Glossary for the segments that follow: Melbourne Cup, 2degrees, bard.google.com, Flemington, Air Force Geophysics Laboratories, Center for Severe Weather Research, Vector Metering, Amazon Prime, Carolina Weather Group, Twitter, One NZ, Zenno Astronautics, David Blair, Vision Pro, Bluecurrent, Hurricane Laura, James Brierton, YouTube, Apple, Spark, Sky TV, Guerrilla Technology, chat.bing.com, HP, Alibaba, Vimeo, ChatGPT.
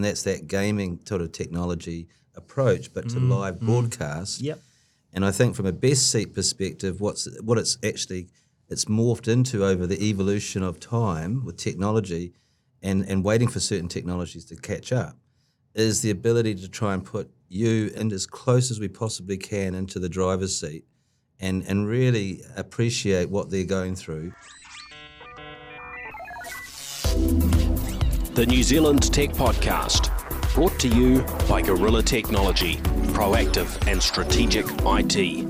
and that's that gaming sort of technology approach, but to live broadcast. Yep. And I think from a Best Seat perspective, what it's morphed into over the evolution of time with technology and waiting for certain technologies to catch up is the ability to try and put you in as close as we possibly can into the driver's seat and really appreciate what they're going through. The New Zealand Tech Podcast, brought to you by Guerrilla Technology, proactive and strategic IT.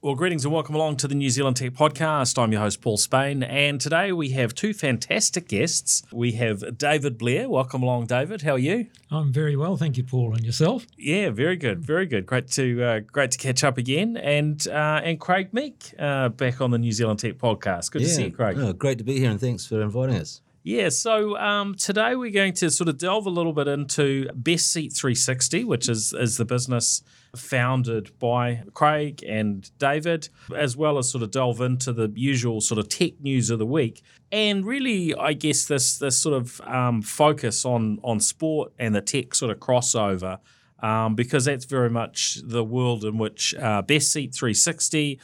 Well, greetings and welcome along to the New Zealand Tech Podcast. I'm your host, Paul Spain, and today we have two fantastic guests. We have David Blair. Welcome along, David. How are you? I'm very well, thank you, Paul. And yourself? Yeah, very good, very good. Great to catch up again. And Craig Meek back on the New Zealand Tech Podcast. Good to see you, Craig. Oh, great to be here, and thanks for inviting us. Yeah, so today we're going to sort of delve a little bit into Best Seat 360, which is the business founded by Craig and David, as well as sort of delve into the usual sort of tech news of the week. And really, I guess this sort of focus on sport and the tech sort of crossover, because that's very much the world in which Best Seat 360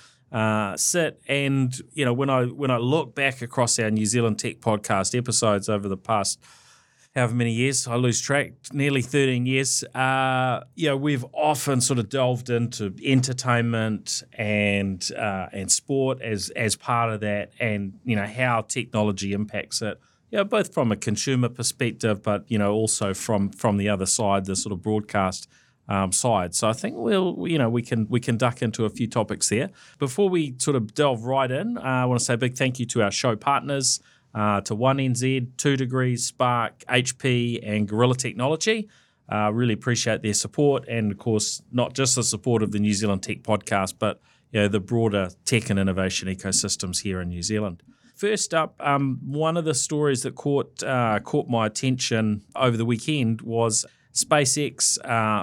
sit. And you know, when I look back across our New Zealand Tech Podcast episodes over the past however many years, I lose track, nearly 13 years, you know, we've often sort of delved into entertainment and sport as part of that, and you know, how technology impacts it, you know, both from a consumer perspective, but you know, also from the other side, the sort of broadcast side. So I think we can duck into a few topics there. Before we sort of delve right in, I want to say a big thank you to our show partners, to One NZ, 2degrees, Spark, HP, and Guerrilla Technology. Really appreciate their support, and of course, not just the support of the New Zealand Tech Podcast, but you know, the broader tech and innovation ecosystems here in New Zealand. First up, one of the stories that caught my attention over the weekend was SpaceX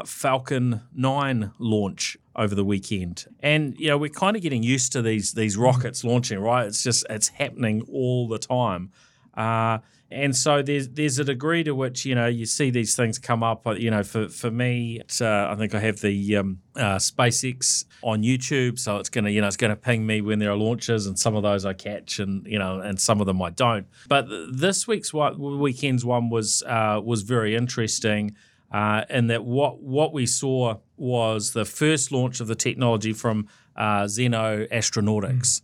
Falcon 9 launch over the weekend. And you know, we're kind of getting used to these rockets launching, right? It's happening all the time. And so there's a degree to which, you know, you see these things come up. You know, for me, it's, I think I have the SpaceX on YouTube, so it's gonna ping me when there are launches, and some of those I catch, and you know, and some of them I don't. But this week's weekend's one was very interesting. In that what we saw was the first launch of the technology from Zenno Astronautics,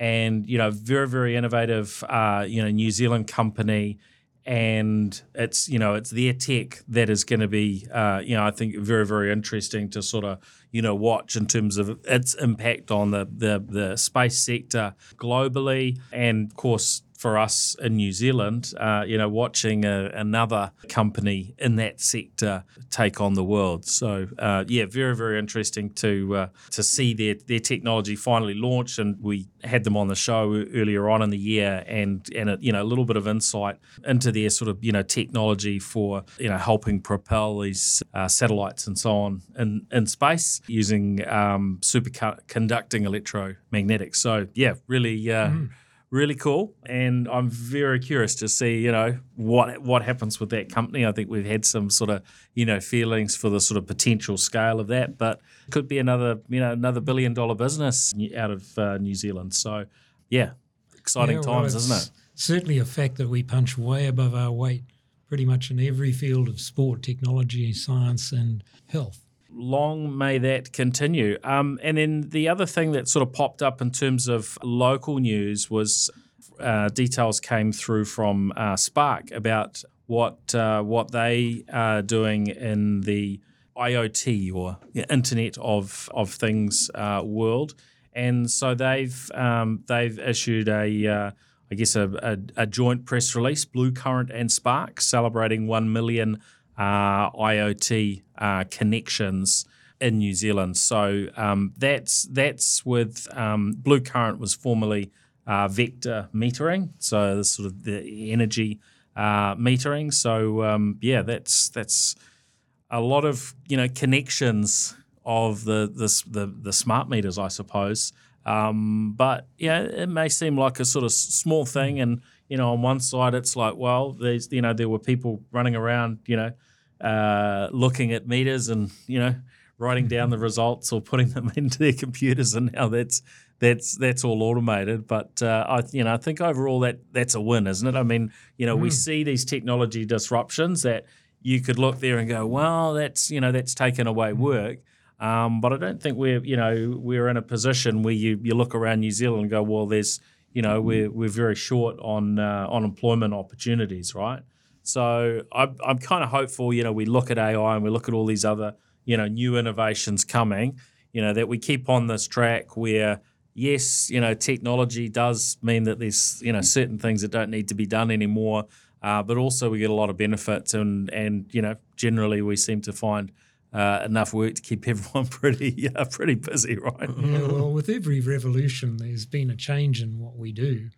and you know, very very innovative, you know, New Zealand company, and it's you know, it's their tech that is going to be you know, I think very very interesting to sort of you know, watch in terms of its impact on the space sector globally, and of course, for us in New Zealand, you know, watching another company in that sector take on the world. So yeah, very, very interesting to see their technology finally launched. And we had them on the show earlier on in the year, and you know, a little bit of insight into their sort of you know, technology for you know, helping propel these satellites and so on in space using superconducting electromagnetics. So yeah, really. Really cool, and I'm very curious to see, you know, what happens with that company. I think we've had some sort of, you know, feelings for the sort of potential scale of that, but it could be another $1 billion business out of New Zealand. So, yeah, exciting times, isn't it? Certainly a fact that we punch way above our weight pretty much in every field of sport, technology, science, and health. Long may that continue. And then the other thing that sort of popped up in terms of local news was details came through from Spark about what they are doing in the IoT or Internet of Things world. And so they've issued a joint press release, Bluecurrent and Spark, celebrating 1 million. IoT connections in New Zealand. So that's with Bluecurrent was formerly Vector Metering, so sort of the energy metering. So yeah, that's a lot of you know, connections of the smart meters, I suppose. But yeah, it may seem like a sort of small thing, and on one side it's like, well, there's, there were people running around, looking at meters and, writing down the results or putting them into their computers, and now that's all automated. But I think overall that's a win, isn't it? I mean, we see these technology disruptions that you could look there and go, well, that's taken away work. But I don't think we're in a position where you look around New Zealand and go, well, there's we're very short on employment opportunities, right? So I'm kind of hopeful. We look at AI and we look at all these other new innovations coming, that we keep on this track where, yes, technology does mean that there's, certain things that don't need to be done anymore, but also we get a lot of benefits and generally we seem to find enough work to keep everyone pretty busy, right? Yeah, well, with every revolution, there's been a change in what we do,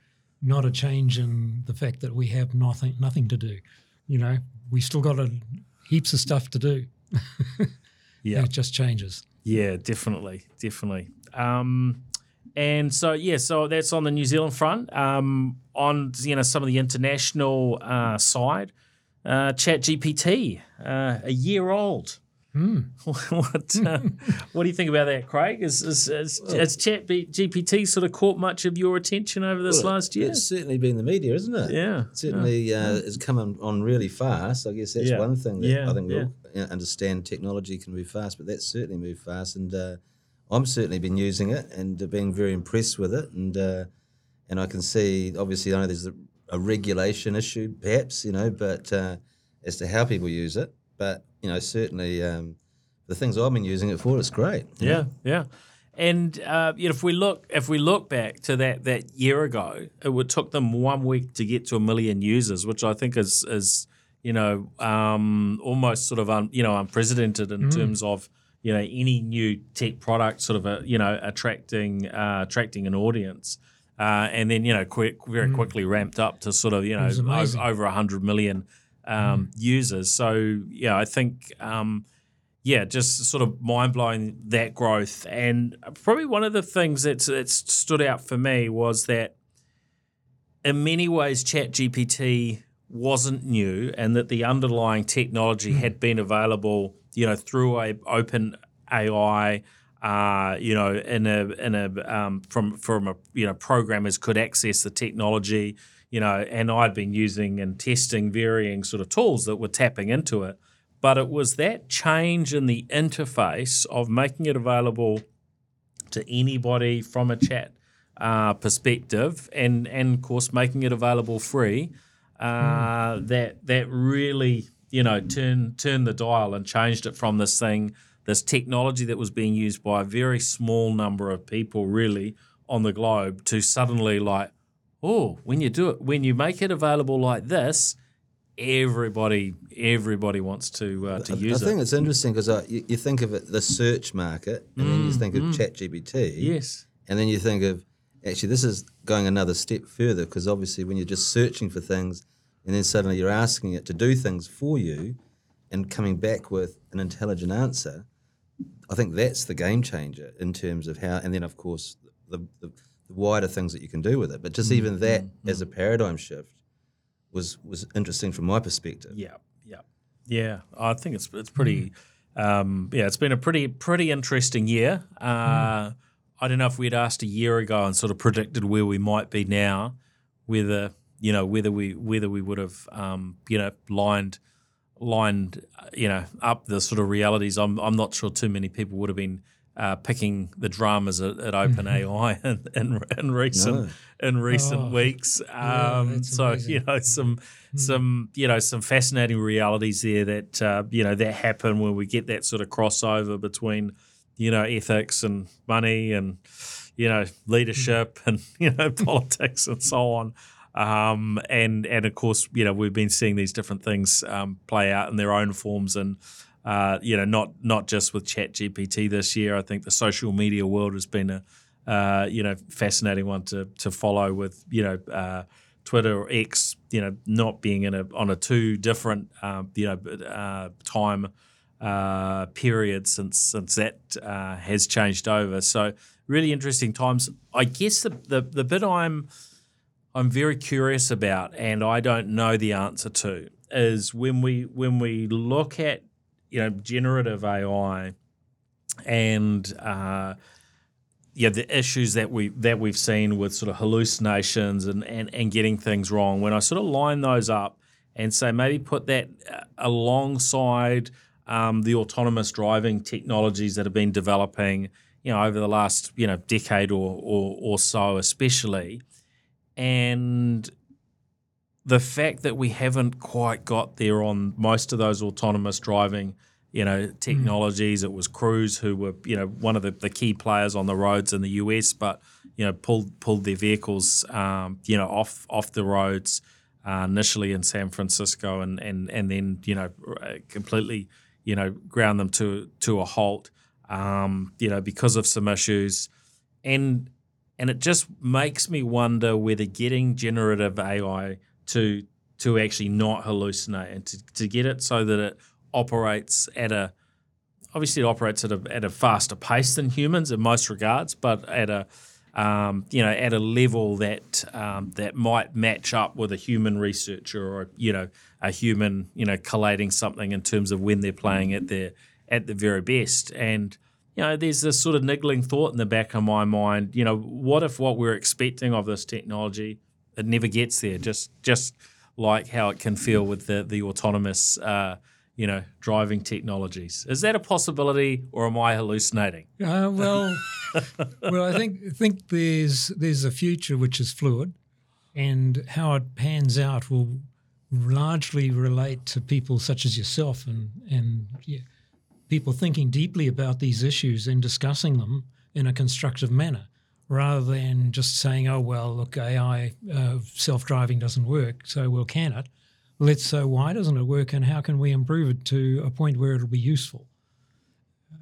not a change in the fact that we have nothing to do. We still got heaps of stuff to do. Yeah, it just changes. Yeah, definitely. So that's on the New Zealand front. On some of the international side, ChatGPT, a year old. What do you think about that, Craig? Has ChatGPT sort of caught much of your attention over this last year? It's certainly been the media, isn't it? Yeah, it's coming on really fast. I guess that's one thing that I think we'll understand. Technology can move fast, but that's certainly moved fast, and I'm certainly been using it and being very impressed with it. And I can see, obviously, I know there's a regulation issue, perhaps, but as to how people use it, but. Certainly the things I've been using it for, it's great. Yeah. And if we look back to that year ago, it took them 1 week to get to 1 million users, which I think is almost sort of unprecedented in terms of any new tech product sort of attracting an audience, and then very quickly ramped up to sort of over 100 million. Users. So, I think, just sort of mind-blowing, that growth. And probably one of the things that's stood out for me was that in many ways ChatGPT wasn't new, and that the underlying technology had been available, through OpenAI, programmers could access the technology, and I'd been using and testing varying sort of tools that were tapping into it. But it was that change in the interface of making it available to anybody from a chat perspective and, of course, making it available free, that really, turned the dial and changed it from this technology that was being used by a very small number of people really on the globe to suddenly like, oh, when you make it available like this, everybody wants to use it. I think it's interesting because you think of it, the search market, and then you think of ChatGPT. Yes. And then you think of, actually, this is going another step further, because obviously when you're just searching for things and then suddenly you're asking it to do things for you and coming back with an intelligent answer, I think that's the game changer in terms of how, and then, of course, the wider things that you can do with it. But just even that as a paradigm shift was interesting from my perspective. Yeah. I think it's pretty it's been a pretty interesting year. I don't know if we'd asked a year ago and sort of predicted where we might be now, whether we would have lined up the sort of realities. I'm not sure too many people would have been picking the dramas at OpenAI in recent weeks, amazing. Some fascinating realities there that that happen when we get that sort of crossover between ethics and money and leadership and politics and so on, and of course we've been seeing these different things play out in their own forms and. Not just with ChatGPT this year. I think the social media world has been a fascinating one to follow with Twitter or X not being on a two different time period since that has changed over. So really interesting times. I guess the bit I'm I'm very curious about, and I don't know the answer to, is when we look at, generative AI and the issues that we've seen with sort of hallucinations and getting things wrong. When I sort of line those up and say maybe put that alongside the autonomous driving technologies that have been developing, over the last decade or so especially, and the fact that we haven't quite got there on most of those autonomous driving technologies. It was Cruise who were, one of the key players on the roads in the US, but, pulled their vehicles, off the roads initially in San Francisco and then, completely, ground them to a halt, because of some issues. And it just makes me wonder whether getting generative AI to actually not hallucinate and to get it so that it operates at a faster pace than humans in most regards, but at a level that that might match up with a human researcher or a human collating something in terms of when they're playing at the very best. And there's this sort of niggling thought in the back of my mind. What if what we're expecting of this technology, it never gets there? Just like how it can feel with the autonomous. Driving technologies. Is that a possibility, or am I hallucinating? Well, I think there's a future which is fluid, and how it pans out will largely relate to people such as yourself and people thinking deeply about these issues and discussing them in a constructive manner, rather than just saying, "Oh well, look, AI self-driving doesn't work, so well can it?" So why doesn't it work, and how can we improve it to a point where it'll be useful?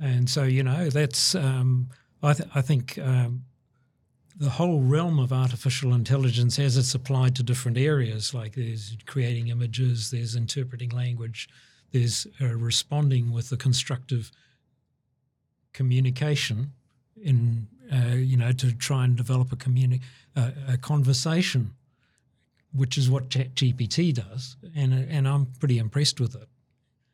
And so, that's I think the whole realm of artificial intelligence as it's applied to different areas, like there's creating images, there's interpreting language, there's responding with a constructive communication in, to try and develop a conversation, which is what ChatGPT does, and I'm pretty impressed with it,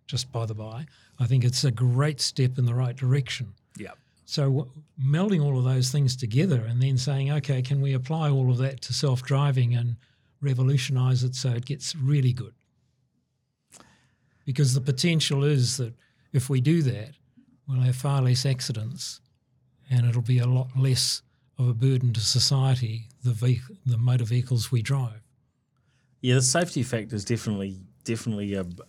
just by the by. I think it's a great step in the right direction. Yeah. So melding all of those things together and then saying, okay, can we apply all of that to self-driving and revolutionise it so it gets really good? Because the potential is that if we do that, we'll have far less accidents and it'll be a lot less of a burden to society, the motor vehicles we drive. Yeah, the safety factor is definitely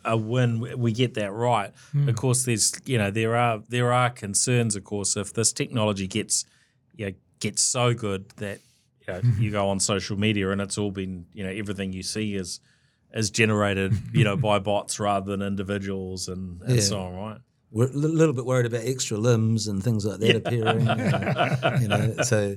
a win. We get that right. Mm. Of course, there's there are concerns. Of course, if this technology gets so good that you go on social media and it's all been everything you see is generated by bots rather than individuals and so on, right? We're a little bit worried about extra limbs and things like that appearing. So.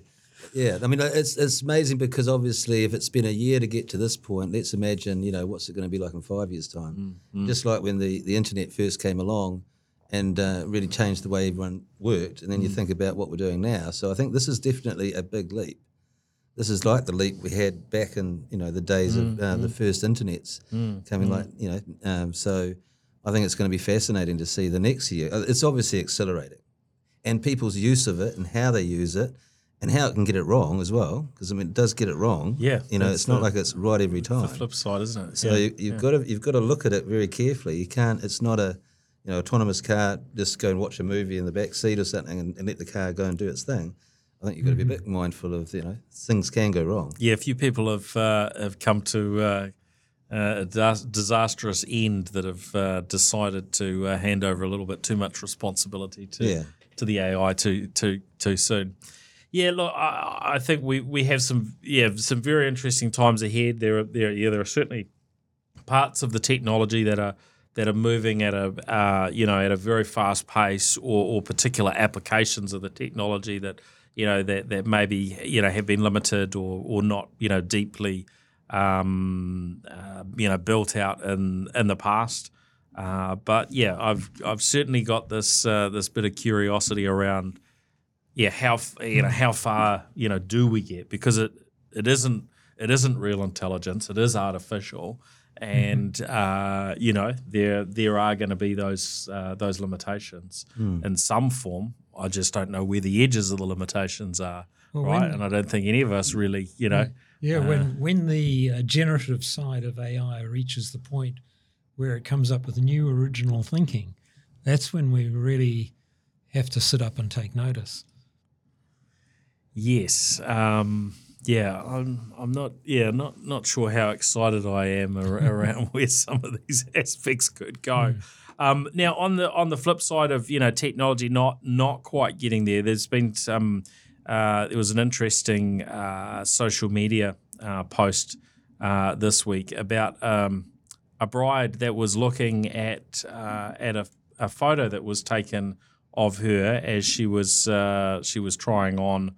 Yeah, I mean, it's amazing because obviously if it's been a year to get to this point, let's imagine, what's it going to be like in 5 years' time? Mm-hmm. Just like when the internet first came along and really changed the way everyone worked, and then you think about what we're doing now. So I think this is definitely a big leap. This is like the leap we had back in, the days of the first internets coming so I think it's going to be fascinating to see the next year. It's obviously accelerating, and people's use of it and how they use it, and how it can get it wrong as well, because it does get it wrong. Yeah, it's not like it's right every time. It's the flip side, isn't it? So you've got to look at it very carefully. You can't. It's not a autonomous car. Just go and watch a movie in the back seat or something, and let the car go and do its thing. I think you've got to be a bit mindful of things can go wrong. Yeah, a few people have come to a disastrous end that have decided to hand over a little bit too much responsibility to the AI too soon. Yeah, look, I think we have some very interesting times ahead. There are certainly parts of the technology that are moving at a very fast pace, or particular applications of the technology that that maybe have been limited or not deeply built out in the past. But yeah, I've certainly got this this bit of curiosity around. Yeah, how far do we get? Because it isn't It isn't real intelligence. It is artificial. And, you know, there are going to be those limitations in some form. I just don't know where the edges of the limitations are, right? And I don't think any of us really, you know. Yeah, when the generative side of AI reaches the point where it comes up with new original thinking, that's when we really have to sit up and take notice. Yes. Yeah, I'm not not sure how excited I am around where some of these aspects could go. Now on the flip side of, you know, technology not quite getting there, there's been some there was an interesting social media post this week about a bride that was looking at a photo that was taken of her as she was trying on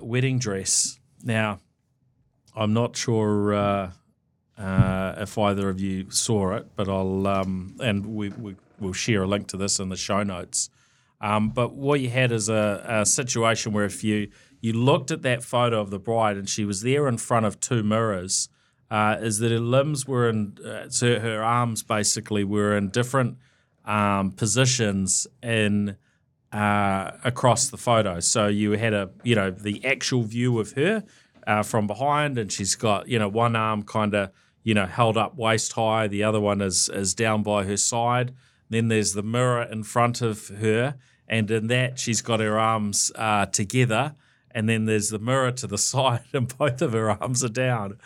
wedding dress. Now, I'm not sure if either of you saw it, but I'll and we'll share a link to this in the show notes. But what you had is a situation where if you looked at that photo of the bride and she was there in front of two mirrors, is that her limbs were in so her arms basically were in different positions in. Across the photo. So you had the actual view of her from behind, and she's got, you know, one arm kind of, you know, held up waist high, the other one is down by her side. Then there's the mirror in front of her, and in that she's got her arms together, and then there's the mirror to the side and both of her arms are down.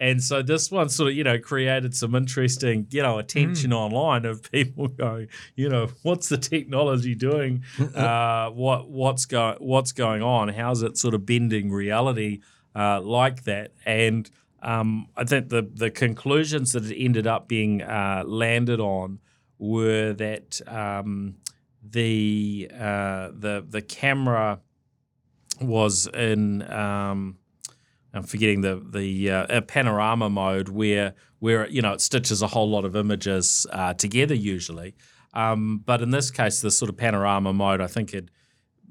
And so this one sort of, you know, created some interesting, you know, attention online of people going, you know, what's the technology doing? What's going on? How's it sort of bending reality like that? And I think the conclusions that it ended up being landed on were that the camera was in. I'm forgetting the panorama mode where you know it stitches a whole lot of images together usually, but in this case the sort of panorama mode I think it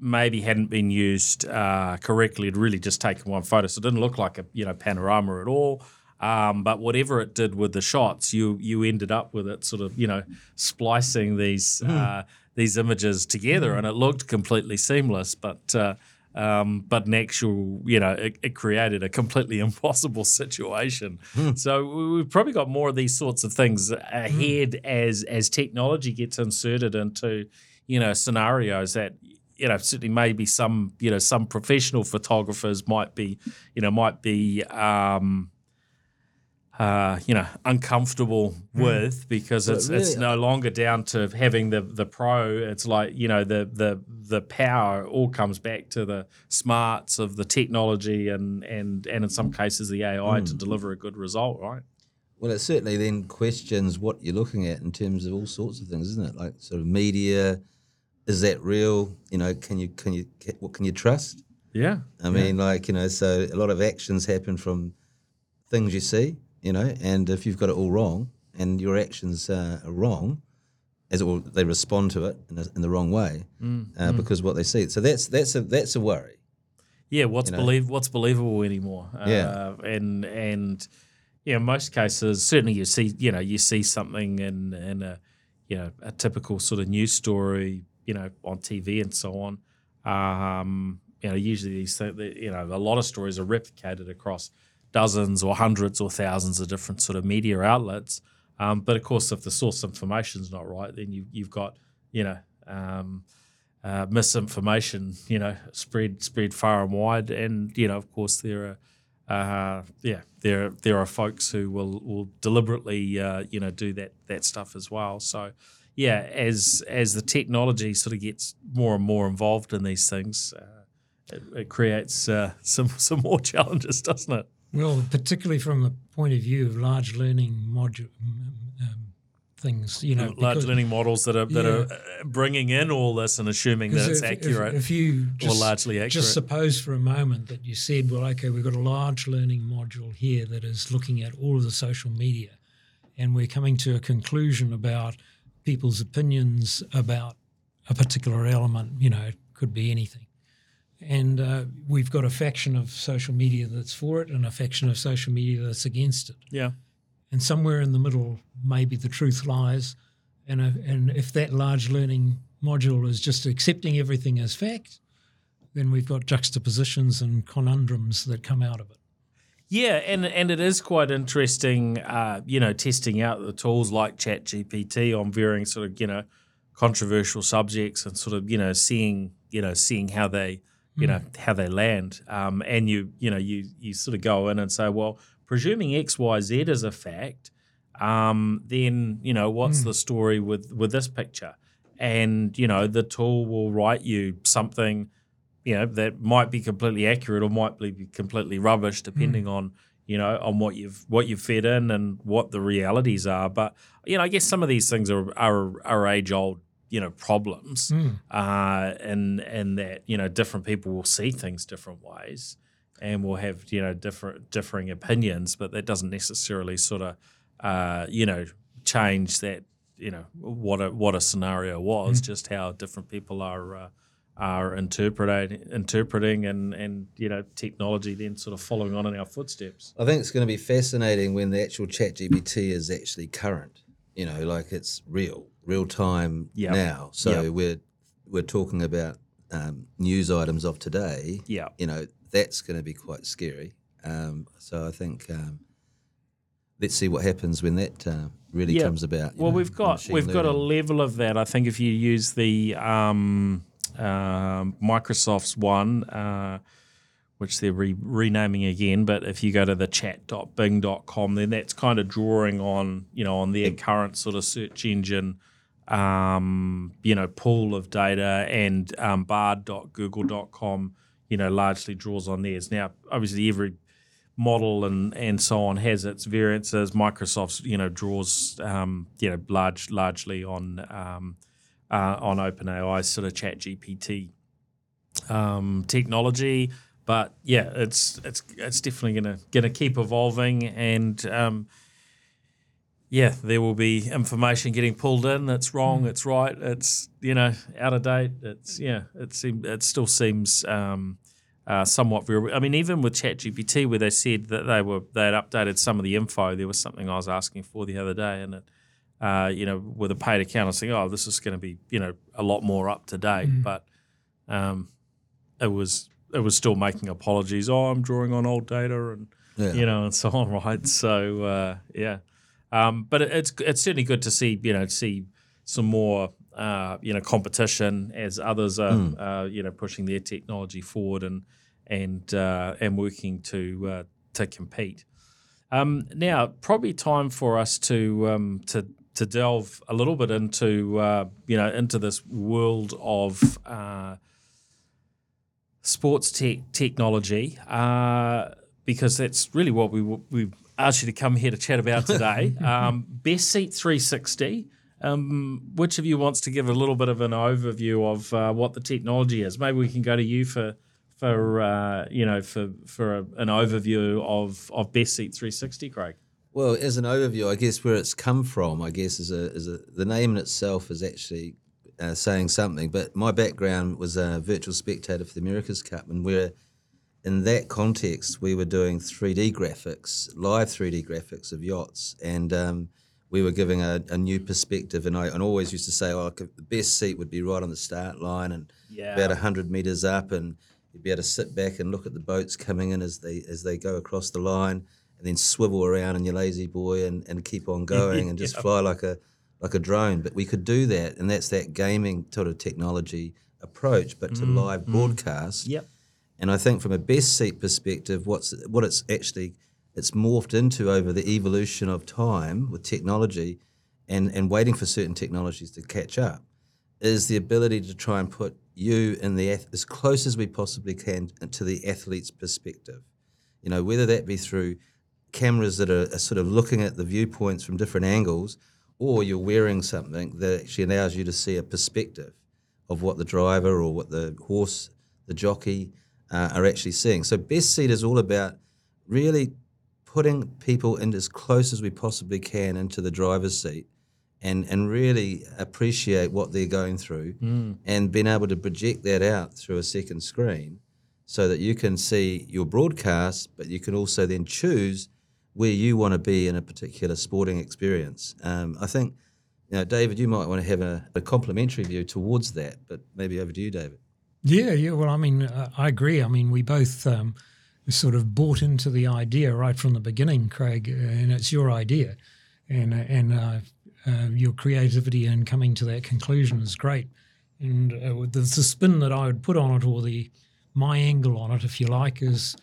maybe hadn't been used correctly. It really just taken one photo, so it didn't look like a panorama at all. But whatever it did with the shots, you ended up with it sort of splicing these images together, and it looked completely seamless, but. But in actual, it created a completely impossible situation. So we've probably got more of these sorts of things ahead as technology gets inserted into, scenarios that, certainly maybe some, some professional photographers might be uncomfortable with, because it's no longer down to having the pro. It's like, the power all comes back to the smarts of the technology and in some cases the AI to deliver a good result, right? Well, it certainly then questions what you're looking at in terms of all sorts of things, isn't it? Like sort of media, is that real? What can you trust? Yeah. I mean, so a lot of actions happen from things you see. And if you've got it all wrong and your actions are wrong, they respond to it in the wrong way because what they see. So that's a worry. Yeah, what's believable anymore? And most cases certainly you see something in a typical sort of news story on TV and so on. Usually these things, a lot of stories are replicated across. Dozens or hundreds or thousands of different sort of media outlets, but of course, if the source information is not right, then you've got misinformation spread far and wide, and of course there are folks who will deliberately do that stuff as well. So as the technology sort of gets more and more involved in these things, it creates some more challenges, doesn't it? Well, particularly from the point of view of large learning things, large learning models that are bringing in all this and assuming that it's accurate. If you just suppose for a moment that you said, well, okay, we've got a large learning module here that is looking at all of the social media, and we're coming to a conclusion about people's opinions about a particular element. It could be anything. And we've got a faction of social media that's for it and a faction of social media that's against it. Yeah. And somewhere in the middle, maybe the truth lies. And if that large learning module is just accepting everything as fact, then we've got juxtapositions and conundrums that come out of it. Yeah, and it is quite interesting, testing out the tools like ChatGPT on varying sort of, controversial subjects and sort of, seeing how they, how they land. And you sort of go in and say, well, presuming X, Y, Z is a fact, then, what's the story with this picture? And, the tool will write you something that might be completely accurate or might be completely rubbish, depending on on what you've fed in and what the realities are. But I guess some of these things are age old problems, and that different people will see things different ways and will have differing opinions. But that doesn't necessarily sort of change that what a scenario was, just how different people are interpreting and technology then sort of following on in our footsteps. I think it's going to be fascinating when the actual ChatGPT is actually current, it's real time now. So we're talking about news items of today. Yeah. That's going to be quite scary. So I think let's see what happens when that really comes about. Well, we've got a level of that. I think if you use the Microsoft's one, which they're renaming again, but if you go to the chat.bing.com, then that's kind of drawing on on their current sort of search engine pool of data, and bard.google.com largely draws on theirs. Now obviously every model and so on has its variances. Microsoft's draws largely on OpenAI sort of ChatGPT technology, but it's definitely gonna keep evolving, and there will be information getting pulled in that's wrong, it's right, it's out of date, it still seems somewhat real. I mean, even with ChatGPT, where they said that they had updated some of the info, there was something I was asking for the other day, and it. With a paid account, I was thinking, this is going to be, a lot more up to date. But it was still making apologies. I'm drawing on old data and, and so on, right? So, But it's certainly good to see, see some more, competition as others are, pushing their technology forward and working to compete. Now, probably time for us to delve a little bit into into this world of sports technology, because that's really what we asked you to come here to chat about today. Best Seat 360. Which of you wants to give a little bit of an overview of what the technology is? Maybe we can go to you for an overview of Best Seat 360, Craig. Well, as an overview, I guess where it's come from, is the name in itself is actually saying something. But my background was a virtual spectator for the America's Cup, and where in that context we were doing 3D graphics, live 3D graphics of yachts, and we were giving a new perspective. And I always used to say, the best seat would be right on the start line and about 100 metres up, and you'd be able to sit back and look at the boats coming in as they go across the line, and then swivel around in your lazy boy and keep on going and just fly like a drone. But we could do that, and that's that gaming sort of technology approach, but to live broadcast. Yep. And I think from a best seat perspective, what it's morphed into over the evolution of time with technology and waiting for certain technologies to catch up is the ability to try and put you in the as close as we possibly can to the athlete's perspective, whether that be through cameras that are sort of looking at the viewpoints from different angles, or you're wearing something that actually allows you to see a perspective of what the driver or what the horse, the jockey, are actually seeing. So Best Seat is all about really putting people in as close as we possibly can into the driver's seat, and really appreciate what they're going through and being able to project that out through a second screen so that you can see your broadcast, but you can also then choose where you want to be in a particular sporting experience. I think, you know, David, you might want to have a complimentary view towards that, but maybe over to you, David. Yeah. Well, I mean, I agree. I mean, we both sort of bought into the idea right from the beginning, Craig, and it's your idea. And your creativity in coming to that conclusion is great. And the spin that I would put on it, or my angle on it, if you like, is,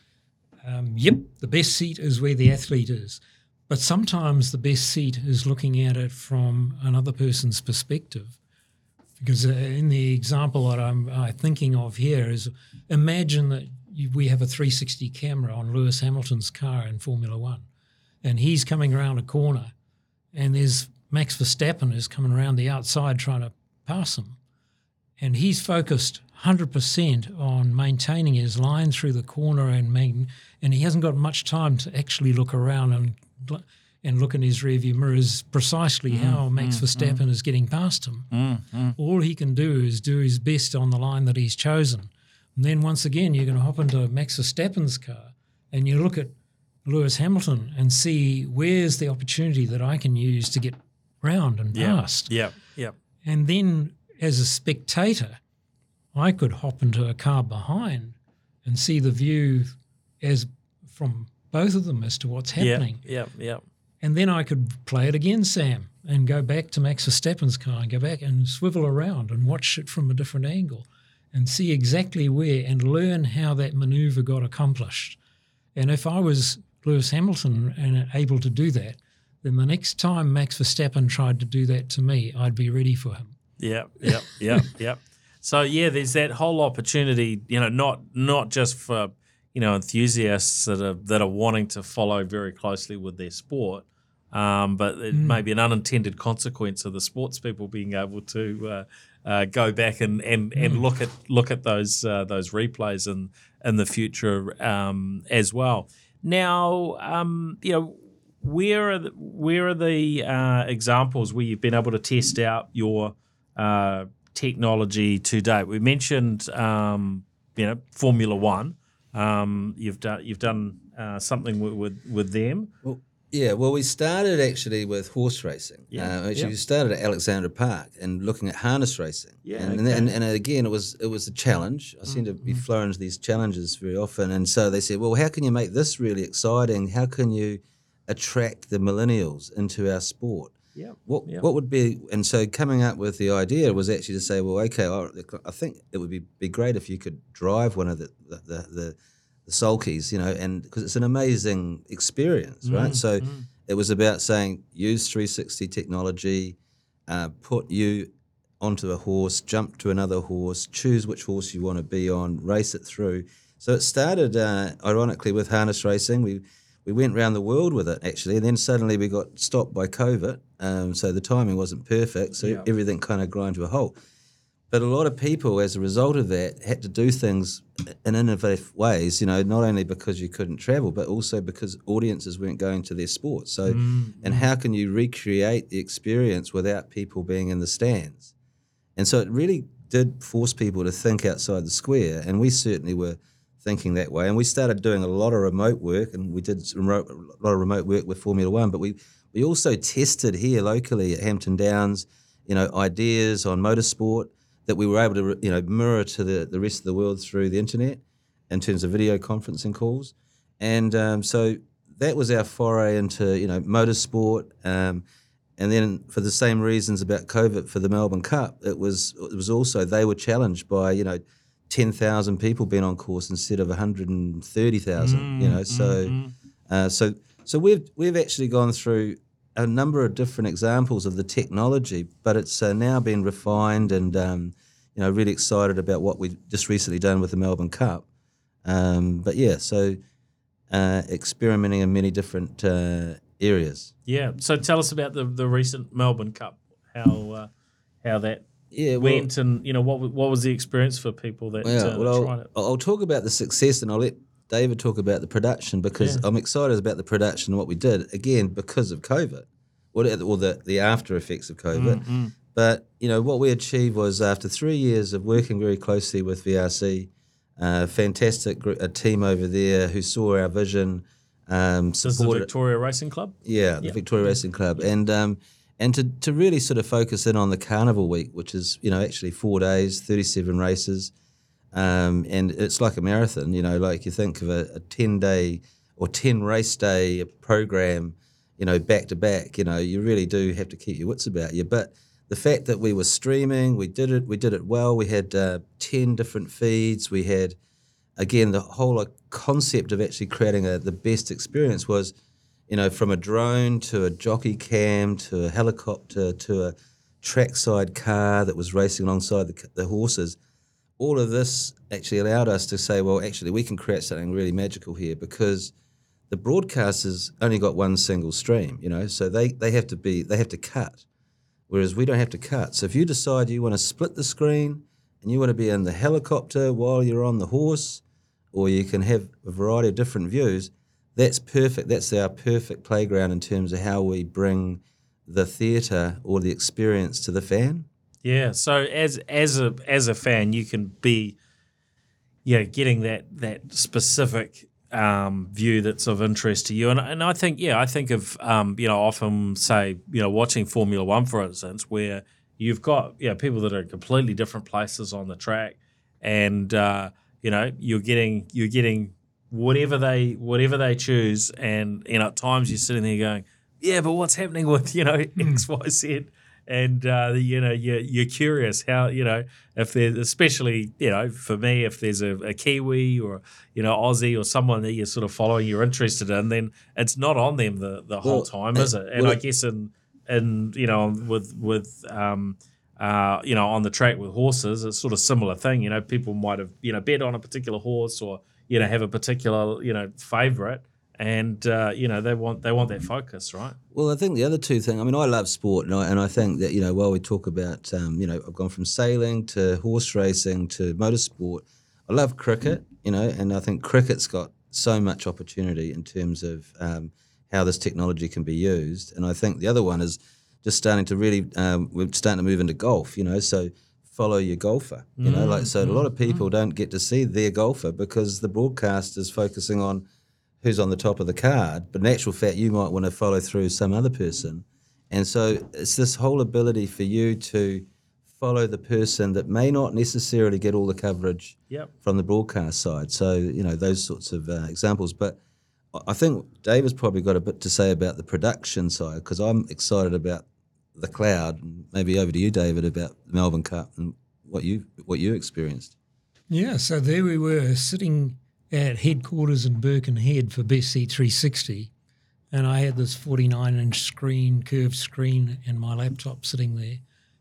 the best seat is where the athlete is. But sometimes the best seat is looking at it from another person's perspective. Because in the example that I'm thinking of here is, imagine that we have a 360 camera on Lewis Hamilton's car in Formula One, and he's coming around a corner, and there's Max Verstappen who's coming around the outside trying to pass him. And he's focused 100% on maintaining his line through the corner, and he hasn't got much time to actually look around and look in his rearview mirror is precisely how Max Verstappen is getting past him. All he can do is do his best on the line that he's chosen. And then once again, you're going to hop into Max Verstappen's car and you look at Lewis Hamilton and see where's the opportunity that I can use to get round and past. And then as a spectator, I could hop into a car behind and see the view as from both of them as to what's happening. And then I could play it again, Sam, and go back to Max Verstappen's car and go back and swivel around and watch it from a different angle and see exactly where and learn how that manoeuvre got accomplished. And if I was Lewis Hamilton and able to do that, then the next time Max Verstappen tried to do that to me, I'd be ready for him. So, there's that whole opportunity, not just for, enthusiasts that are wanting to follow very closely with their sport, but it may be an unintended consequence of the sports people being able to go back and look at those replays in the future as well. Now, where are the examples where you've been able to test out your technology to date? We mentioned, Formula One. You've done something with them. Well, we started actually with horse racing. We started at Alexandra Park and looking at harness racing. And again, it was a challenge. I seem to be flown into these challenges very often. And so they said, well, how can you make this really exciting? How can you attract the millennials into our sport? What would be, and so coming up with the idea was actually to say, well, okay, I think it would be great if you could drive one of the sulkies, and because it's an amazing experience, right? So it was about saying, use 360 technology, put you onto a horse, jump to another horse, choose which horse you want to be on, race it through. So it started, ironically, with harness racing. We went around the world with it, actually, and then suddenly we got stopped by COVID, so the timing wasn't perfect, so everything kind of ground to a halt. But a lot of people, as a result of that, had to do things in innovative ways, not only because you couldn't travel, but also because audiences weren't going to their sports. So, and how can you recreate the experience without people being in the stands? And so it really did force people to think outside the square, and we certainly were thinking that way, and we started doing a lot of remote work, and we did a lot of remote work with Formula One, but we also tested here locally at Hampton Downs, ideas on motorsport that we were able to, mirror to the rest of the world through the internet in terms of video conferencing calls, and so that was our foray into, motorsport, and then for the same reasons about COVID for the Melbourne Cup, it was also they were challenged by, 10,000 people being on course instead of 130,000, So we've actually gone through a number of different examples of the technology, but it's now been refined, and really excited about what we've just recently done with the Melbourne Cup. Experimenting in many different areas. Yeah. So tell us about the recent Melbourne Cup. How that. Yeah, well, went, and what was the experience for people that tried it? I'll talk about the success, and I'll let David talk about the production, because I'm excited about the production and what we did, again, because of COVID, or the after effects of COVID. But what we achieved was, after 3 years of working very closely with VRC, Fantastic a team over there who saw our vision. This is the Victoria Racing Club? Yeah, the Victoria Racing Club. And to really sort of focus in on the Carnival Week, which is, you know, actually 4 days, 37 races. And it's like a marathon, you know, like you think of a 10-day or 10-race day program, you know, back-to-back, you know, you really do have to keep your wits about you. But the fact that we were streaming, we did it well. We had 10 different feeds. We had, again, the whole concept of actually creating the best experience was, you know, from a drone to a jockey cam to a helicopter to a trackside car that was racing alongside the horses. All of this actually allowed us to say, well, actually, we can create something really magical here, because the broadcasters only got one single stream, you know, so they have to cut, whereas we don't have to cut. So if you decide you want to split the screen and you want to be in the helicopter while you're on the horse, or you can have a variety of different views, that's perfect. That's our perfect playground in terms of how we bring the theatre or the experience to the fan. Yeah. So as a fan, you can be, yeah, getting that specific view that's of interest to you. And I think, yeah, of, you know, often say, you know, watching Formula One, for instance, where you've got, yeah, people that are in completely different places on the track, and you know, you're getting whatever they choose, and you know, at times you're sitting there going, yeah, but what's happening with, you know, X, Y, Z, and you know, you're curious how, you know, if there's, especially, you know, for me, if there's a Kiwi or, you know, Aussie or someone that you're sort of following, you're interested in, then it's not on them the whole time, is it? And I guess in you know, with you know, on the track with horses, it's sort of similar thing. You know, people might have, you know, bet on a particular horse, or you know, have a particular, you know, favourite, and you know, they want their focus, right? Well, I think the other two things. I mean, I love sport, and I think that, you know, while we talk about, you know, I've gone from sailing to horse racing to motorsport. I love cricket, you know, and I think cricket's got so much opportunity in terms of how this technology can be used. And I think the other one is just starting to really, we're starting to move into golf, you know, so follow your golfer, you know, like, so a lot of people don't get to see their golfer because the broadcast is focusing on who's on the top of the card, but in actual fact, you might want to follow through some other person. And so it's this whole ability for you to follow the person that may not necessarily get all the coverage from the broadcast side. So, you know, those sorts of examples. But I think David's probably got a bit to say about the production side, because I'm excited about the cloud. Maybe over to you, David, about the Melbourne Cup and what you experienced. Yeah, so there we were sitting at headquarters in Birkenhead for Best Seat 360, and I had this 49-inch screen, curved screen, and my laptop sitting there.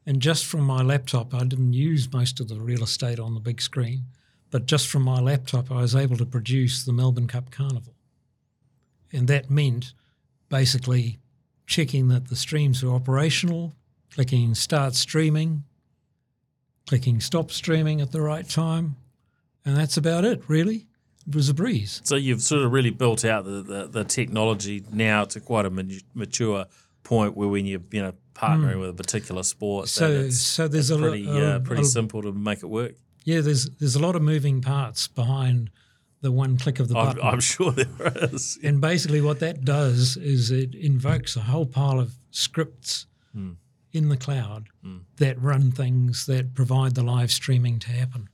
And just from my laptop, I didn't use most of the real estate on the big screen, but just from my laptop, I was able to produce the Melbourne Cup Carnival. And that meant basically checking that the streams were operational, clicking start streaming, clicking stop streaming at the right time, and that's about it, really. It was a breeze. So you've sort of really built out the technology now to quite a mature point where, when you're, you know, partnering with a particular sport, so there's a pretty pretty simple to make it work. Yeah, there's a lot of moving parts behind the one click of the button. I'm sure there is. And basically what that does is it invokes a whole pile of scripts in the cloud that run things that provide the live streaming to happen.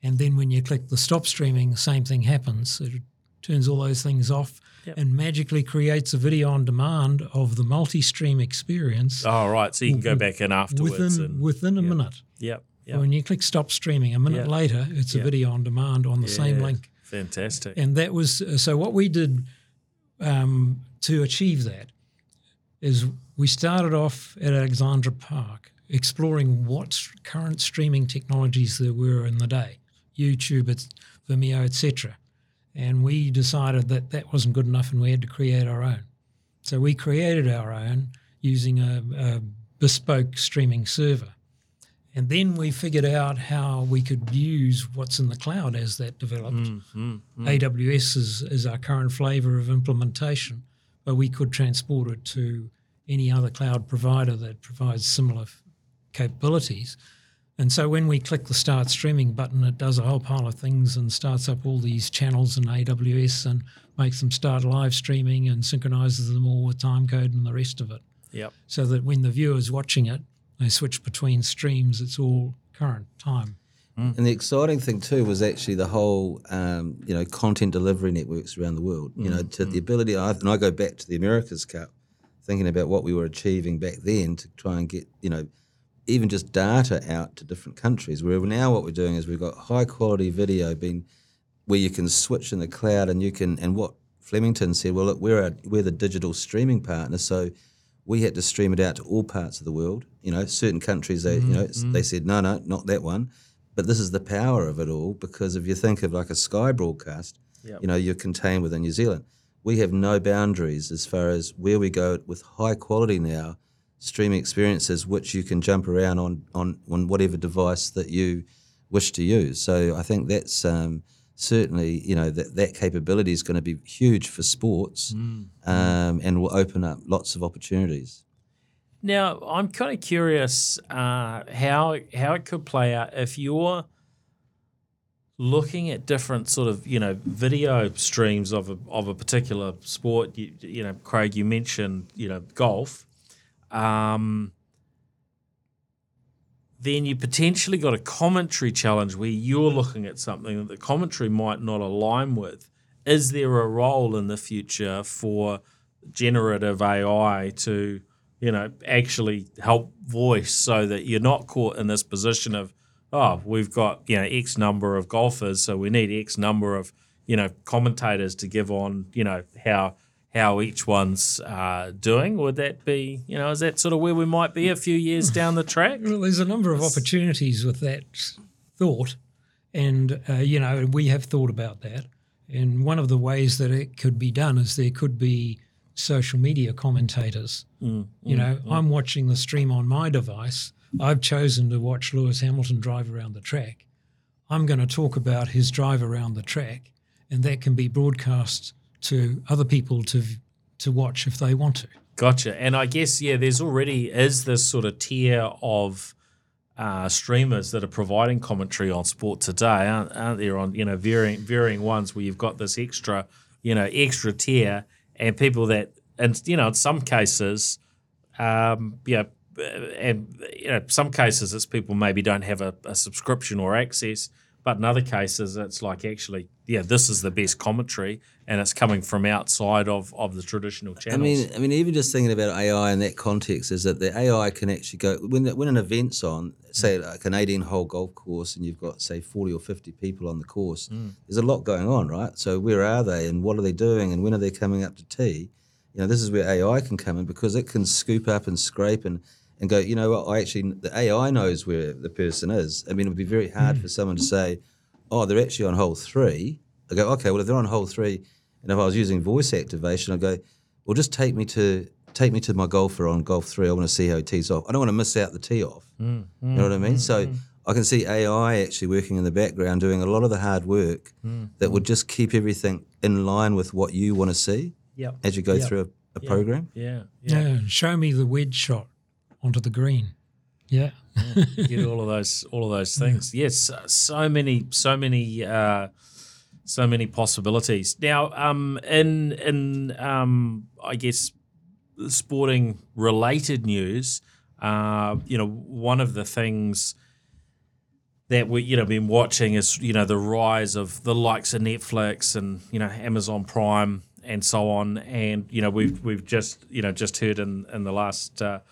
And then when you click the stop streaming, the same thing happens. It turns all those things off and magically creates a video on demand of the multi-stream experience. Oh, right. So you can go back in afterwards. Within a minute. Yep. Yep. When you click stop streaming, a minute later, it's a video on demand on the same link. Fantastic. And that was, so what we did to achieve that is we started off at Alexandra Park exploring what current streaming technologies there were in the day, YouTube, Vimeo, etc. And we decided that that wasn't good enough and we had to create our own. So we created our own using a bespoke streaming server. And then we figured out how we could use what's in the cloud as that developed. AWS is our current flavour of implementation, but we could transport it to any other cloud provider that provides similar capabilities. And so when we click the start streaming button, it does a whole pile of things and starts up all these channels in AWS and makes them start live streaming and synchronizes them all with time code and the rest of it. Yep. So that when the viewer's watching it, they switch between streams, it's all current time. And the exciting thing too was actually the whole, content delivery networks around the world. The ability, and I go back to the America's Cup, thinking about what we were achieving back then to try and get, even just data out to different countries. Where now what we're doing is we've got high quality video being where you can switch in the cloud and you can. And what Flemington said, well, look, we're the digital streaming partner, so we had to stream it out to all parts of the world. Certain countries they said no, not that one. But this is the power of it all, because if you think of like a Sky broadcast, you're contained within New Zealand. We have no boundaries as far as where we go with high quality now streaming experiences, which you can jump around on whatever device that you wish to use. So I think that's certainly, that capability is going to be huge for sports and will open up lots of opportunities. Now, I'm kind of curious how it could play out if you're looking at different sort of, video streams of a particular sport. Craig, you mentioned, golf. Then you potentially got a commentary challenge where you're looking at something that the commentary might not align with. Is there a role in the future for generative AI to actually help voice, so that you're not caught in this position of, we've got, X number of golfers, so we need X number of, commentators to give on, how each one's doing? Would that be, is that sort of where we might be a few years down the track? Well, there's a number of opportunities with that thought. And, we have thought about that. And one of the ways that it could be done is there could be social media commentators. I'm watching the stream on my device. I've chosen to watch Lewis Hamilton drive around the track. I'm going to talk about his drive around the track, and that can be broadcast to other people to watch if they want to. Gotcha. And I guess, there's already is this sort of tier of streamers that are providing commentary on sport today, aren't there, on varying ones where you've got this extra tier. And people that, and in some cases, some cases it's people maybe don't have a subscription or access, but in other cases it's like actually, this is the best commentary, and it's coming from outside of the traditional channels. I mean, even just thinking about AI in that context is that the AI can actually go when an event's on, say like an 18-hole golf course, and you've got say 40 or 50 people on the course. There's a lot going on, right? So where are they, and what are they doing, and when are they coming up to tee? This is where AI can come in, because it can scoop up and scrape and go. The AI knows where the person is. It would be very hard for someone to say, they're actually on hole 3. I go, okay, well, if they're on hole 3, and if I was using voice activation, I'd go, well, just take me to my golfer on golf 3. I want to see how he tees off. I don't want to miss out the tee off. You know what I mean? So I can see AI actually working in the background, doing a lot of the hard work that would just keep everything in line with what you want to see as you go through a program. Show me the wedge shot onto the green. Get all of those things. Yes, so many possibilities. Now, in I guess sporting related news, one of the things that we been watching is the rise of the likes of Netflix and Amazon Prime and so on. And we've just just heard in the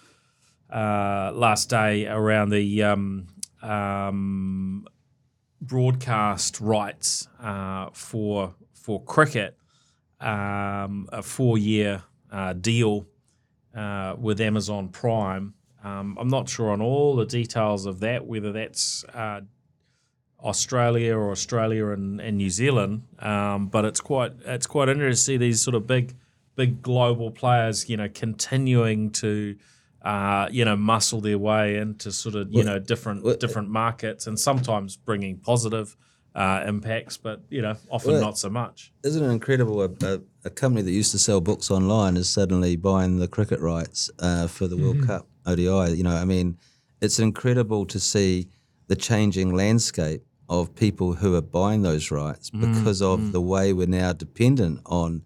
last day around the broadcast rights for cricket, a 4-year deal with Amazon Prime. I'm not sure on all the details of that, whether that's Australia or Australia and New Zealand, but it's quite interesting to see these sort of big global players continuing to muscle their way into sort of, different markets, and sometimes bringing positive impacts, but, often not so much. Isn't it incredible a company that used to sell books online is suddenly buying the cricket rights for the World Cup ODI? It's incredible to see the changing landscape of people who are buying those rights because of the way we're now dependent on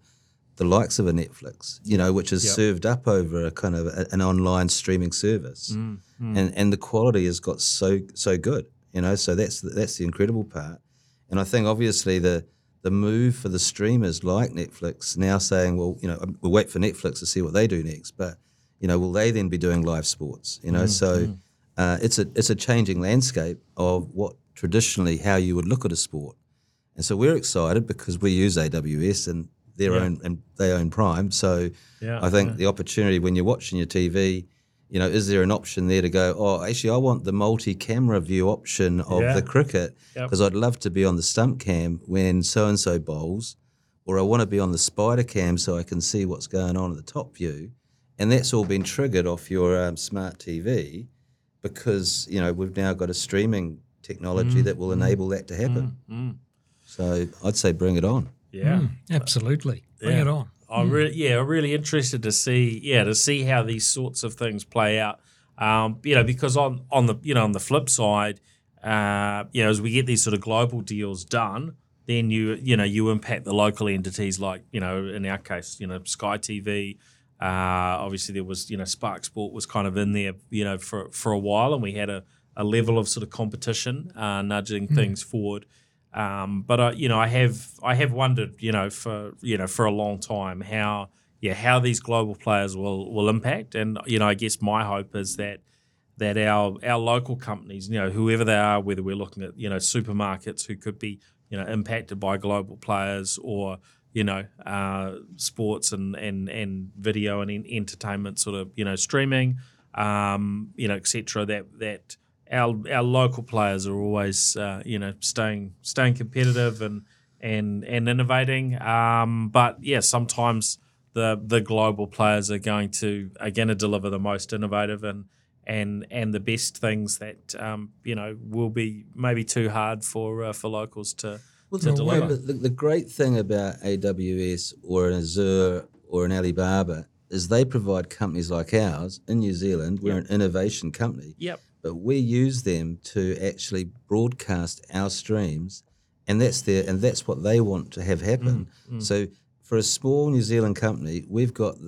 the likes of a Netflix, you know, which is served up over a kind of an online streaming service. And the quality has got so good, you know, so that's the incredible part. And I think obviously the move for the streamers like Netflix now saying, well, you know, we'll wait for Netflix to see what they do next, but, you know, will they then be doing live sports? You know, it's a changing landscape of what traditionally how you would look at a sport. And so we're excited because we use AWS and their own, and they own Prime. So I think the opportunity when you're watching your TV, you know, is there an option there to go, oh, actually I want the multi-camera view option of the cricket because I'd love to be on the stump cam when so-and-so bowls, or I want to be on the spider cam so I can see what's going on at the top view. And that's all been triggered off your smart TV because, you know, we've now got a streaming technology that will enable that to happen. So I'd say bring it on. Absolutely. Bring it on. I'm really interested to see how these sorts of things play out. You know, because on the flip side, you know, as we get these sort of global deals done, then you impact the local entities, like, you know, in our case, you know, Sky TV. Obviously, there was, you know, Spark Sport was kind of in there, you know, for a while, and we had a level of sort of competition nudging things forward. But I have wondered, you know, for a long time how these global players will impact. And, you know, I guess my hope is that our local companies, you know, whoever they are, whether we're looking at, you know, supermarkets who could be, you know, impacted by global players, or, you know, sports and video and entertainment sort of, you know, streaming, you know, et cetera, that Our local players are always, you know, staying competitive and innovating. But yeah, sometimes the global players are going to deliver the most innovative and the best things that you know, will be maybe too hard for locals to deliver. But the great thing about AWS or an Azure or an Alibaba is they provide companies like ours in New Zealand. We're an innovation company. Yep. But we use them to actually broadcast our streams, and that's what they want to have happen. So for a small New Zealand company, we've got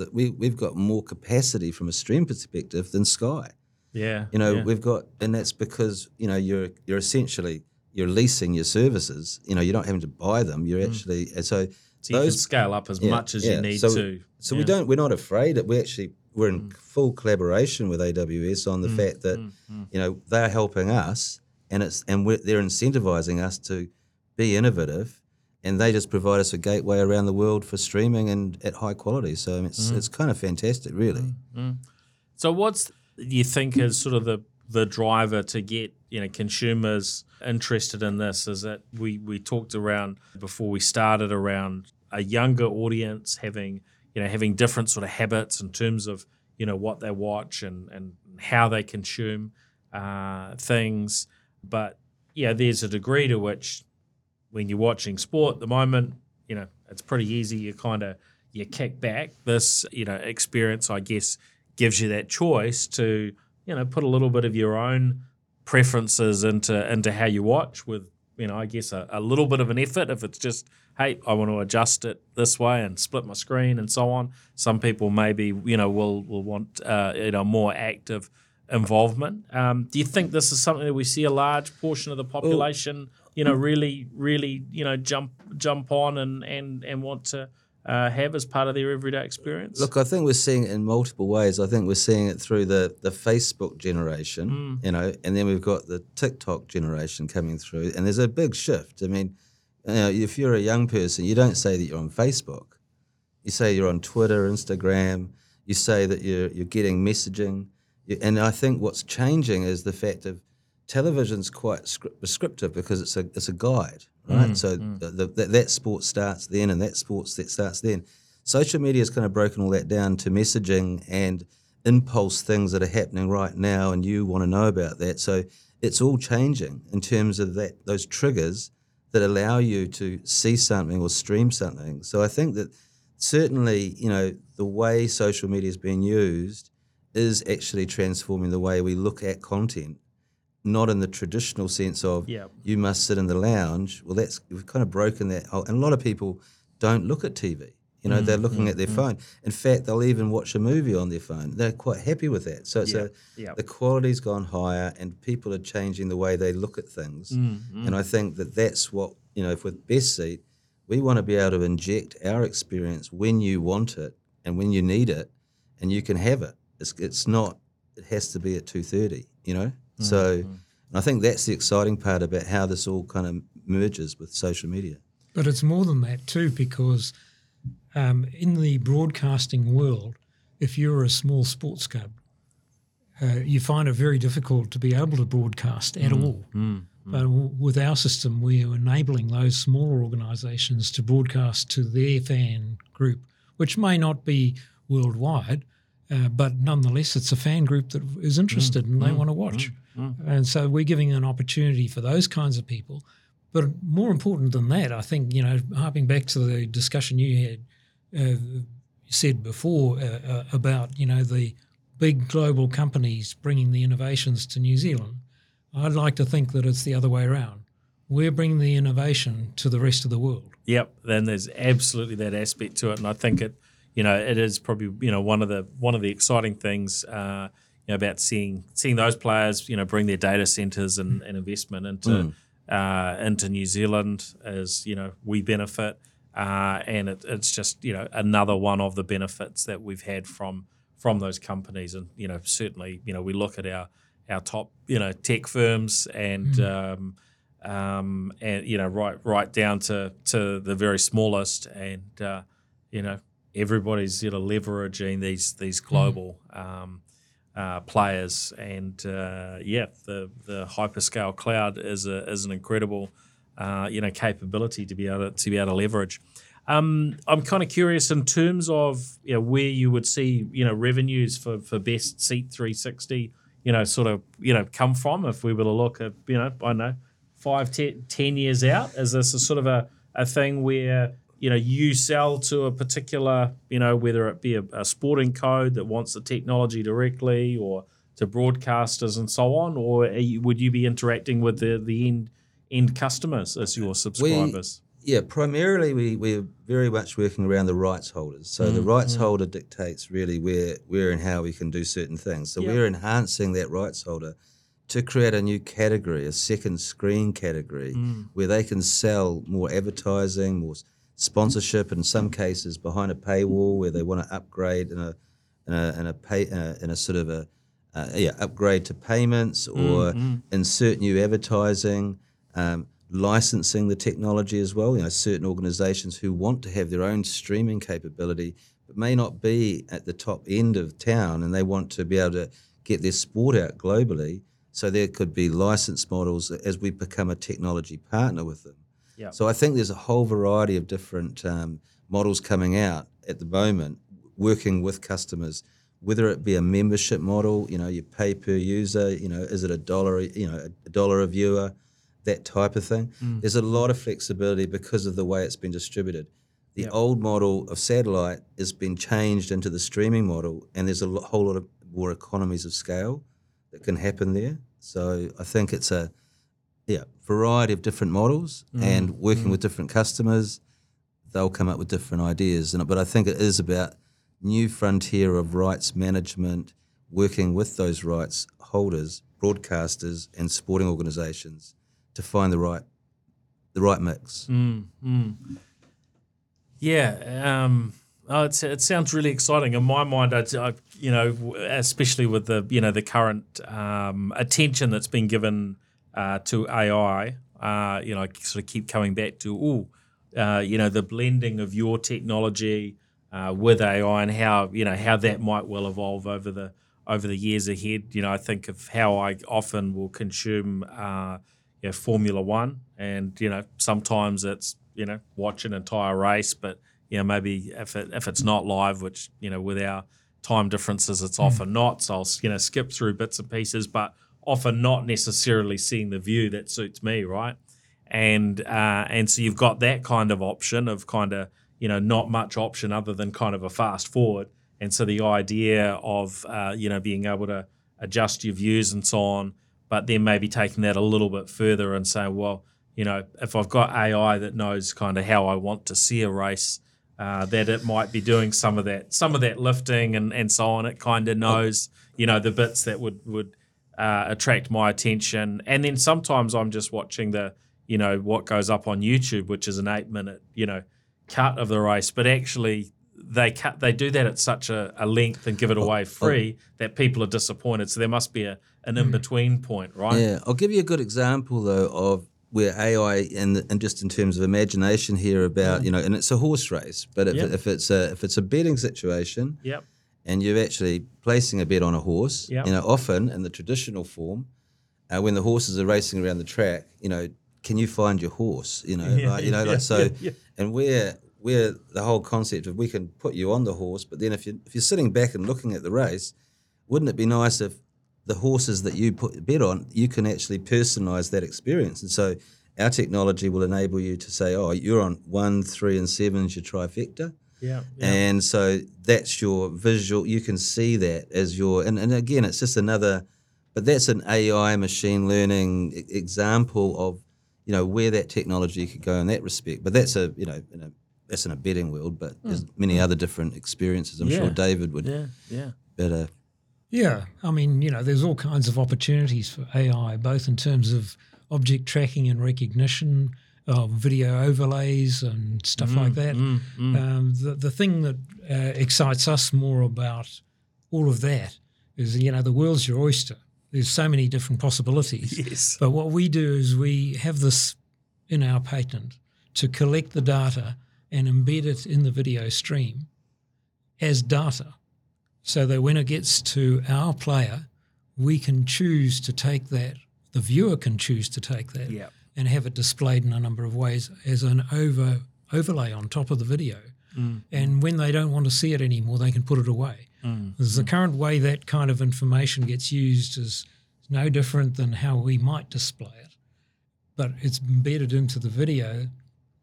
more capacity from a stream perspective than Sky. We've got, and that's because, you know, you're essentially leasing your services. You know, you're not having to buy them. You're actually so you can scale up as much as you need to. So we're not afraid that we actually. We're in full collaboration with AWS on the fact that you know, they're helping us, and they're incentivizing us to be innovative, and they just provide us a gateway around the world for streaming and at high quality. So it's kind of fantastic, really. So what's, you think, is sort of the driver to get, you know, consumers interested in this? Is that we talked around before we started around a younger audience having different sort of habits in terms of, you know, what they watch and how they consume things. But, yeah, there's a degree to which when you're watching sport at the moment, you know, it's pretty easy. You kick back. This, you know, experience, I guess, gives you that choice to, you know, put a little bit of your own preferences into how you watch with, you know, I guess a little bit of an effort if it's just, hey, I want to adjust it this way and split my screen and so on. Some people maybe, you know, will want, you know, more active involvement. Do you think this is something that we see a large portion of the population, you know, really, really, you know, jump on and want to have as part of their everyday experience? Look, I think we're seeing it in multiple ways. I think we're seeing it through the Facebook generation, you know, and then we've got the TikTok generation coming through, and there's a big shift. I mean, you know, if you're a young person, you don't say that you're on Facebook. You say you're on Twitter, Instagram. You say that you're getting messaging. And I think what's changing is the fact of television's quite prescriptive because it's a guide. Right, that sport starts then, and that starts then. Social media has kind of broken all that down to messaging and impulse things that are happening right now, and you want to know about that. So it's all changing in terms of that, those triggers that allow you to see something or stream something. So I think that certainly, you know, the way social media is being used is actually transforming the way we look at content. not in the traditional sense of you must sit in the lounge. Well, that's, we've kind of broken that whole, and a lot of people don't look at TV. You know, they're looking at their phone. In fact, they'll even watch a movie on their phone. They're quite happy with that. So it's the quality's gone higher, and people are changing the way they look at things. And I think that that's what, you know, if with Best Seat, we want to be able to inject our experience when you want it and when you need it, and you can have it. It's not, it has to be at 2:30, you know? So and I think that's the exciting part about how this all kind of merges with social media. But it's more than that too, because in the broadcasting world, if you're a small sports club, you find it very difficult to be able to broadcast at all. But with our system, we're enabling those smaller organisations to broadcast to their fan group, which may not be worldwide, but nonetheless, it's a fan group that is interested and they want to watch. And so we're giving an opportunity for those kinds of people. But more important than that, I think, you know, harping back to the discussion you had said before about, you know, the big global companies bringing the innovations to New Zealand, I'd like to think that it's the other way around. We're bringing the innovation to the rest of the world. Yep, and there's absolutely that aspect to it, and I think it, you know, it is probably, you know, one of the exciting things you know, about seeing those players, you know, bring their data centers and investment into New Zealand, as you know, we benefit, and it's just, you know, another one of the benefits that we've had from those companies. And you know, certainly, you know, we look at our top, you know, tech firms and you know, right down to the very smallest, and you know, everybody's, you know, leveraging these global players, and the hyperscale cloud is an incredible you know, capability to be able to leverage. I'm kind of curious in terms of, you know, where you would see, you know, revenues for Best Seat 360, you know, sort of, you know, come from if we were to look at, you know, I don't know, 5, 10 years out. Is this a sort of a thing where, you know, you sell to a particular, you know, whether it be a sporting code that wants the technology directly or to broadcasters and so on, or would you be interacting with the end customers as your subscribers? Primarily we're very much working around the rights holders. So the rights holder dictates really where and how we can do certain things. So we're enhancing that rights holder to create a new category, a second screen category, where they can sell more advertising, more sponsorship, in some cases behind a paywall, where they want to upgrade upgrade to payments or insert new advertising, licensing the technology as well. You know, certain organisations who want to have their own streaming capability but may not be at the top end of town, and they want to be able to get their sport out globally. So there could be license models as we become a technology partner with them. Yeah. So I think there's a whole variety of different models coming out at the moment, working with customers, whether it be a membership model, you know, you pay per user, you know, is it $1, you know, $1 a viewer, that type of thing. There's a lot of flexibility because of the way it's been distributed. The old model of satellite has been changed into the streaming model, and there's a whole lot of more economies of scale that can happen there. So I think it's a variety of different models, and working with different customers, they'll come up with different ideas. But I think it is about new frontier of rights management, working with those rights holders, broadcasters and sporting organisations to find the right mix. It sounds really exciting. In my mind, I, you know, especially with the, you know, the current attention that's been given to AI, you know, I sort of keep coming back to you know, the blending of your technology with AI, and how, you know, how that might well evolve over the years ahead. You know, I think of how I often will consume you know, Formula One, and you know, sometimes it's, you know, watch an entire race, but you know, maybe if it's not live, which, you know, with our time differences, it's often not. So I'll, you know, skip through bits and pieces, but often not necessarily seeing the view that suits me, right? And so you've got that kind of option of kind of, you know, not much option other than kind of a fast forward. And so the idea of, you know, being able to adjust your views and so on but then maybe taking that a little bit further and saying, well, you know, if I've got AI that knows kind of how I want to see a race, that it might be doing some of that lifting and so on. It kind of knows, you know, the bits that would attract my attention. And then sometimes I'm just watching the, you know, what goes up on YouTube, which is an 8-minute, you know, cut of the race. But actually they do that at such a length and give it away free that people are disappointed. So there must be an in-between point, right? Yeah. I'll give you a good example, though, of where AI and just in terms of imagination here about, you know, and it's a horse race, but if it's a betting situation, and you're actually placing a bet on a horse, you know, often in the traditional form, when the horses are racing around the track, you know, can you find your horse? You know, right? You know, like so, and where the whole concept of we can put you on the horse, but then if you're sitting back and looking at the race, wouldn't it be nice if the horses that you bet on, you can actually personalise that experience. And so our technology will enable you to say, oh, you're on 1, 3, and 7 is your trifecta. Yeah. And so that's your visual, you can see that as your, and again, it's just another, but that's an AI machine learning example of, you know, where that technology could go in that respect. But that's a, you know, that's in a betting world, but there's many other different experiences. I'm sure David would better. Yeah, I mean, you know, there's all kinds of opportunities for AI, both in terms of object tracking and recognition, video overlays and stuff like that. The thing that excites us more about all of that is, you know, the world's your oyster. There's so many different possibilities. Yes. But what we do is we have this in our patent to collect the data and embed it in the video stream as data, so that when it gets to our player, we can choose to take that, the viewer can choose to take that and have it displayed in a number of ways as an overlay on top of the video. And when they don't want to see it anymore, they can put it away. The current way that kind of information gets used is no different than how we might display it, but it's embedded into the video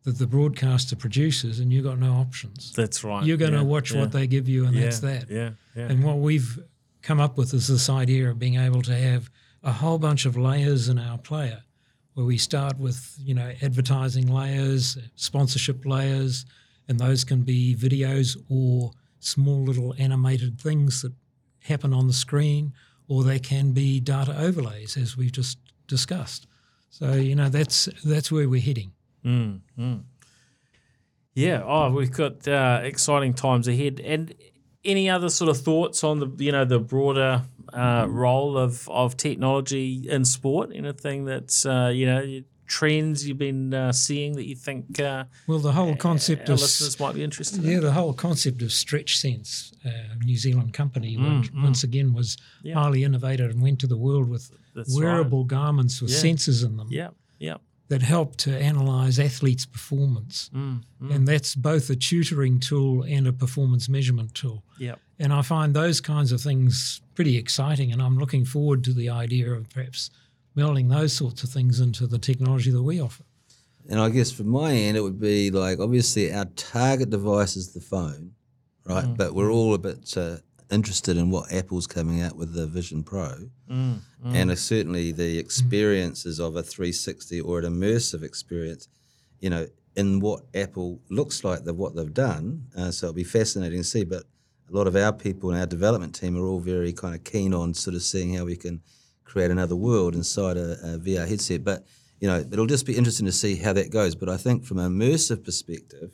that the broadcaster produces, and you've got no options. That's right. You're going to watch what they give you, and that's that. Yeah. And what we've come up with is this idea of being able to have a whole bunch of layers in our player, where we start with, you know, advertising layers, sponsorship layers, and those can be videos or small little animated things that happen on the screen, or they can be data overlays, as we've just discussed. So, you know, that's where we're heading. Yeah. Oh, we've got exciting times ahead. And any other sort of thoughts on the, you know, the broader role of technology in sport? Anything that's you know, trends you've been seeing that you think well, the whole concept of listeners might be interested in? The whole concept of Stretch Sense, New Zealand company, which once again was highly innovative and went to the world with wearable garments with sensors in them. Yeah. That help to analyse athletes' performance. And that's both a tutoring tool and a performance measurement tool. And I find those kinds of things pretty exciting, and I'm looking forward to the idea of perhaps melding those sorts of things into the technology that we offer. And I guess from my end, it would be like, obviously our target device is the phone, right? But we're all a bit interested in what Apple's coming out with the Vision Pro, and certainly the experiences of a 360 or an immersive experience, you know, in what Apple looks like, what they've done. So it'll be fascinating to see, but a lot of our people in our development team are all very kind of keen on sort of seeing how we can create another world inside a VR headset. But, you know, it'll just be interesting to see how that goes. But I think from an immersive perspective,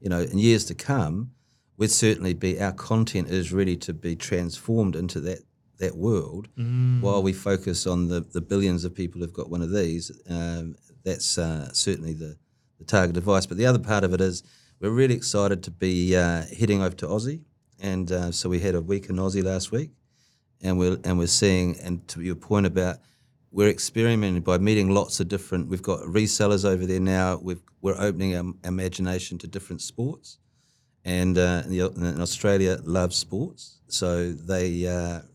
you know, in years to come, we'd certainly be, our content is ready to be transformed into that world, while we focus on the billions of people who've got one of these. That's certainly the target device. But the other part of it is we're really excited to be heading over to Aussie. And so we had a week in Aussie last week, and we're seeing, and to your point about, we're experimenting by meeting lots of different, we've got resellers over there now. We're opening our imagination to different sports. And in Australia, love sports, so they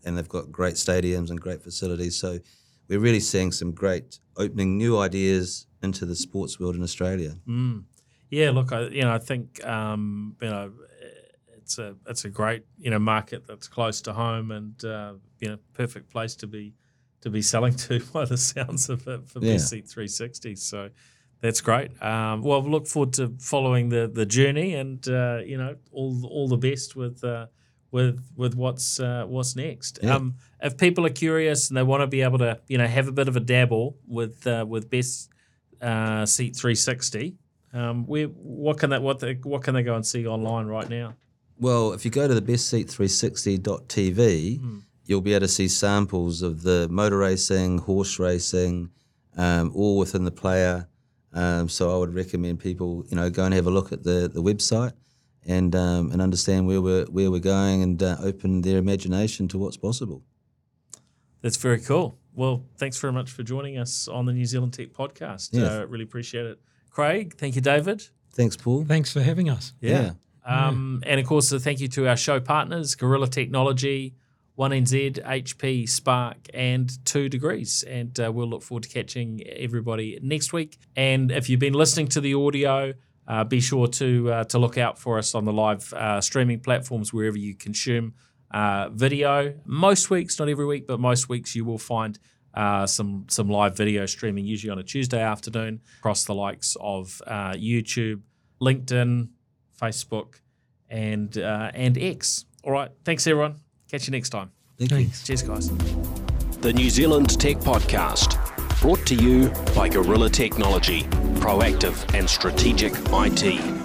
and they've got great stadiums and great facilities. So we're really seeing some great opening new ideas into the sports world in Australia. Yeah, look, I think you know, it's a great, you know, market that's close to home, and you know, perfect place to be to be selling to by the sounds of it for Best Seat 360. So that's great. Well, I look forward to following the journey, and you know, all the best with what's next. Yeah. If people are curious and they want to be able to, you know, have a bit of a dabble with Best Seat 360, what can they go and see online right now? Well, if you go to the bestseat360.tv, you'll be able to see samples of the motor racing, horse racing, all within the player. So I would recommend people, you know, go and have a look at the website and understand where we're going, and open their imagination to what's possible. That's very cool. Well, thanks very much for joining us on the New Zealand Tech Podcast. Yeah. Really appreciate it. Craig, thank you, David. Thanks, Paul. Thanks for having us. Yeah. And, of course, a thank you to our show partners, Guerrilla Technology, One NZ, HP, Spark, and 2degrees. And we'll look forward to catching everybody next week. And if you've been listening to the audio, be sure to look out for us on the live streaming platforms wherever you consume video. Most weeks, not every week, but most weeks you will find some live video streaming, usually on a Tuesday afternoon, across the likes of YouTube, LinkedIn, Facebook, and X. All right. Thanks, everyone. Catch you next time. Thanks. Cheers, guys. The New Zealand Tech Podcast, brought to you by Guerrilla Technology, proactive and strategic IT.